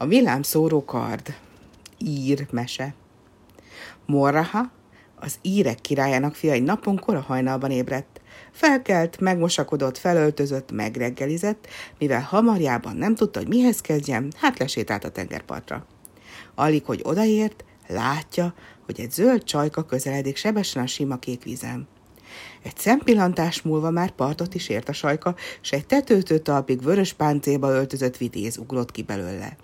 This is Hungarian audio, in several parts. A villámszóró kard. Ír mese. Morraha, az írek királyának fia egy napon kora hajnalban ébredt. Felkelt, megmosakodott, felöltözött, megreggelizett, mivel hamarjában nem tudta, hogy mihez kezdjen, hát lesétált a tengerpartra. Alig, hogy odaért, látja, hogy egy zöld csajka közeledik sebesen a sima kék vízen. Egy szempillantás múlva már partot is ért a sajka, s egy tetőtől talpig vörös páncélba öltözött vitéz ugrott ki belőle.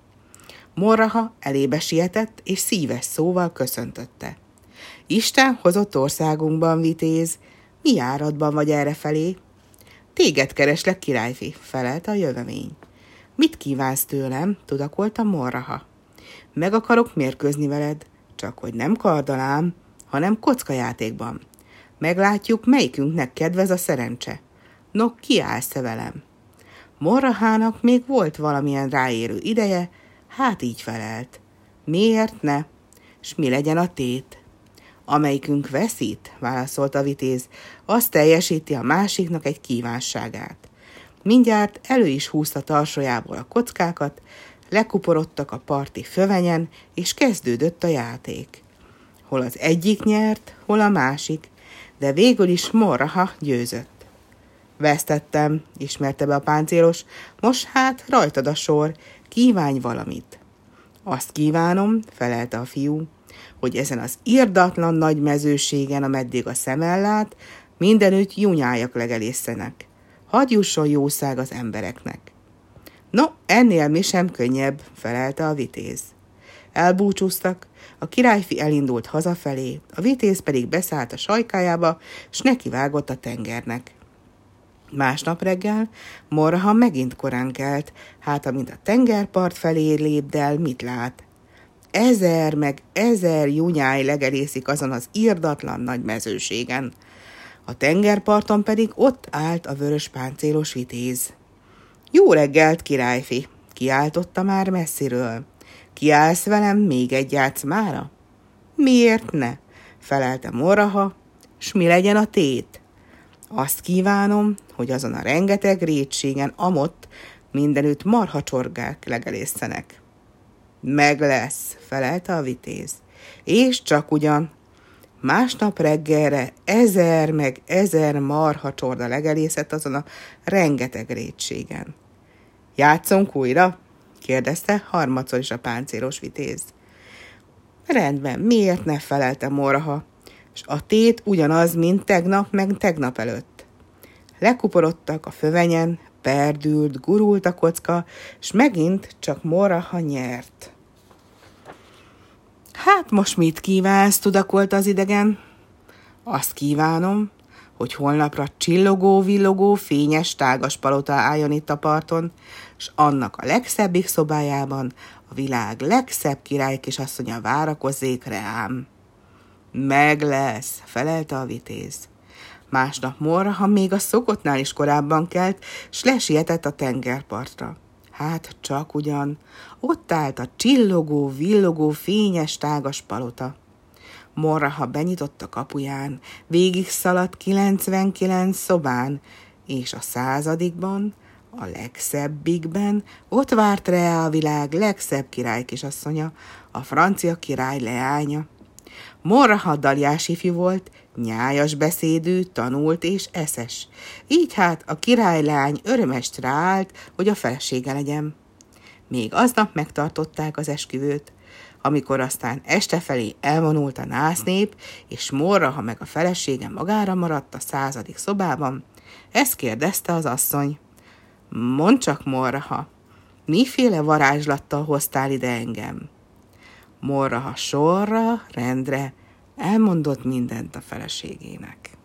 Morraha elébe sietett, és szíves szóval köszöntötte. Isten hozott országunkban, vitéz, mi járatban vagy errefelé? Téged kereslek, királyfi, felelt a jövemény. Mit kívánsz tőlem, tudakolta Morraha. Meg akarok mérkőzni veled, csak hogy nem kardalám, hanem kockajátékban. Meglátjuk, melyikünknek kedvez a szerencse. No, kiállsz-e velem? Morrahának még volt valamilyen ráérő ideje, hát így felelt. Miért ne? S mi legyen a tét? Amelyikünk veszít, válaszolta a vitéz, az teljesíti a másiknak egy kívánságát. Mindjárt elő is húzta tarsolyából a kockákat, lekuporodtak a parti fövenyen, és kezdődött a játék. Hol az egyik nyert, hol a másik, de végül is Morraha győzött. Vesztettem, ismerte be a páncélos, most hát rajtad a sor, kívánj valamit. Azt kívánom, felelte a fiú, hogy ezen az irdatlan nagy mezőségen, ameddig a szemellát, mindenütt júnyájak legelészenek. Hadd jusson jószág az embereknek. No, ennél mi sem könnyebb, felelte a vitéz. Elbúcsúztak, a királyfi elindult hazafelé, a vitéz pedig beszállt a sajkájába, s nekivágott a tengernek. Másnap reggel Morraha megint korán kelt, hát amint a tengerpart felé lépdel, mit lát? 1000 meg 1000 júnyáj legelészik azon az irdatlan nagy mezőségen. A tengerparton pedig ott állt a vörös páncélos vitéz. Jó reggelt, királyfi! Kiáltotta már messziről. Kiállsz velem még egy játszmára? Miért ne? Felelte Morraha, s mi legyen a tét? Azt kívánom, hogy azon a rengeteg rétségen amott mindenütt marhacsorgák legelészenek. Meg lesz, felelte a vitéz. És csak ugyan. Másnap reggelre 1000 meg 1000 marhacsorda legelészett azon a rengeteg rétségen. Játszunk újra? kérdezte harmadszor is a páncélos vitéz. Rendben, miért ne, felelte Morraha, és a tét ugyanaz, mint tegnap, meg tegnap előtt. Lekuporodtak a fövenyen, perdült, gurult a kocka, és megint csak Morraha nyert. Hát most mit kívánsz, tudakolt az idegen? Azt kívánom, hogy holnapra csillogó-villogó, fényes, tágas palota álljon itt a parton, s annak a legszebbik szobájában a világ legszebb király kisasszonya várakozzék reám. Meg lesz, felelte a vitéz. Másnap Morraha még a szokottnál is korábban kelt, s lesietett a tengerpartra. Hát csak ugyan, ott állt a csillogó, villogó, fényes, tágas palota. Morraha benyitott a kapuján, végig szaladt 99 szobán, és a 100. a legszebbikben ott várt rá a világ legszebb király kisasszonya, a francia király leánya. Morraha daljás ifjú volt, nyájas beszédű, tanult és eszes. Így hát a királylány örömest ráállt, hogy a felesége legyen. Még aznap megtartották az esküvőt. Amikor aztán este felé elvonult a násznép, és Morraha meg a felesége magára maradt a 100. szobában, ezt kérdezte az asszony. Mondd csak, Morraha, miféle varázslattal hoztál ide engem? Morraha sorra, rendre elmondott mindent a feleségének.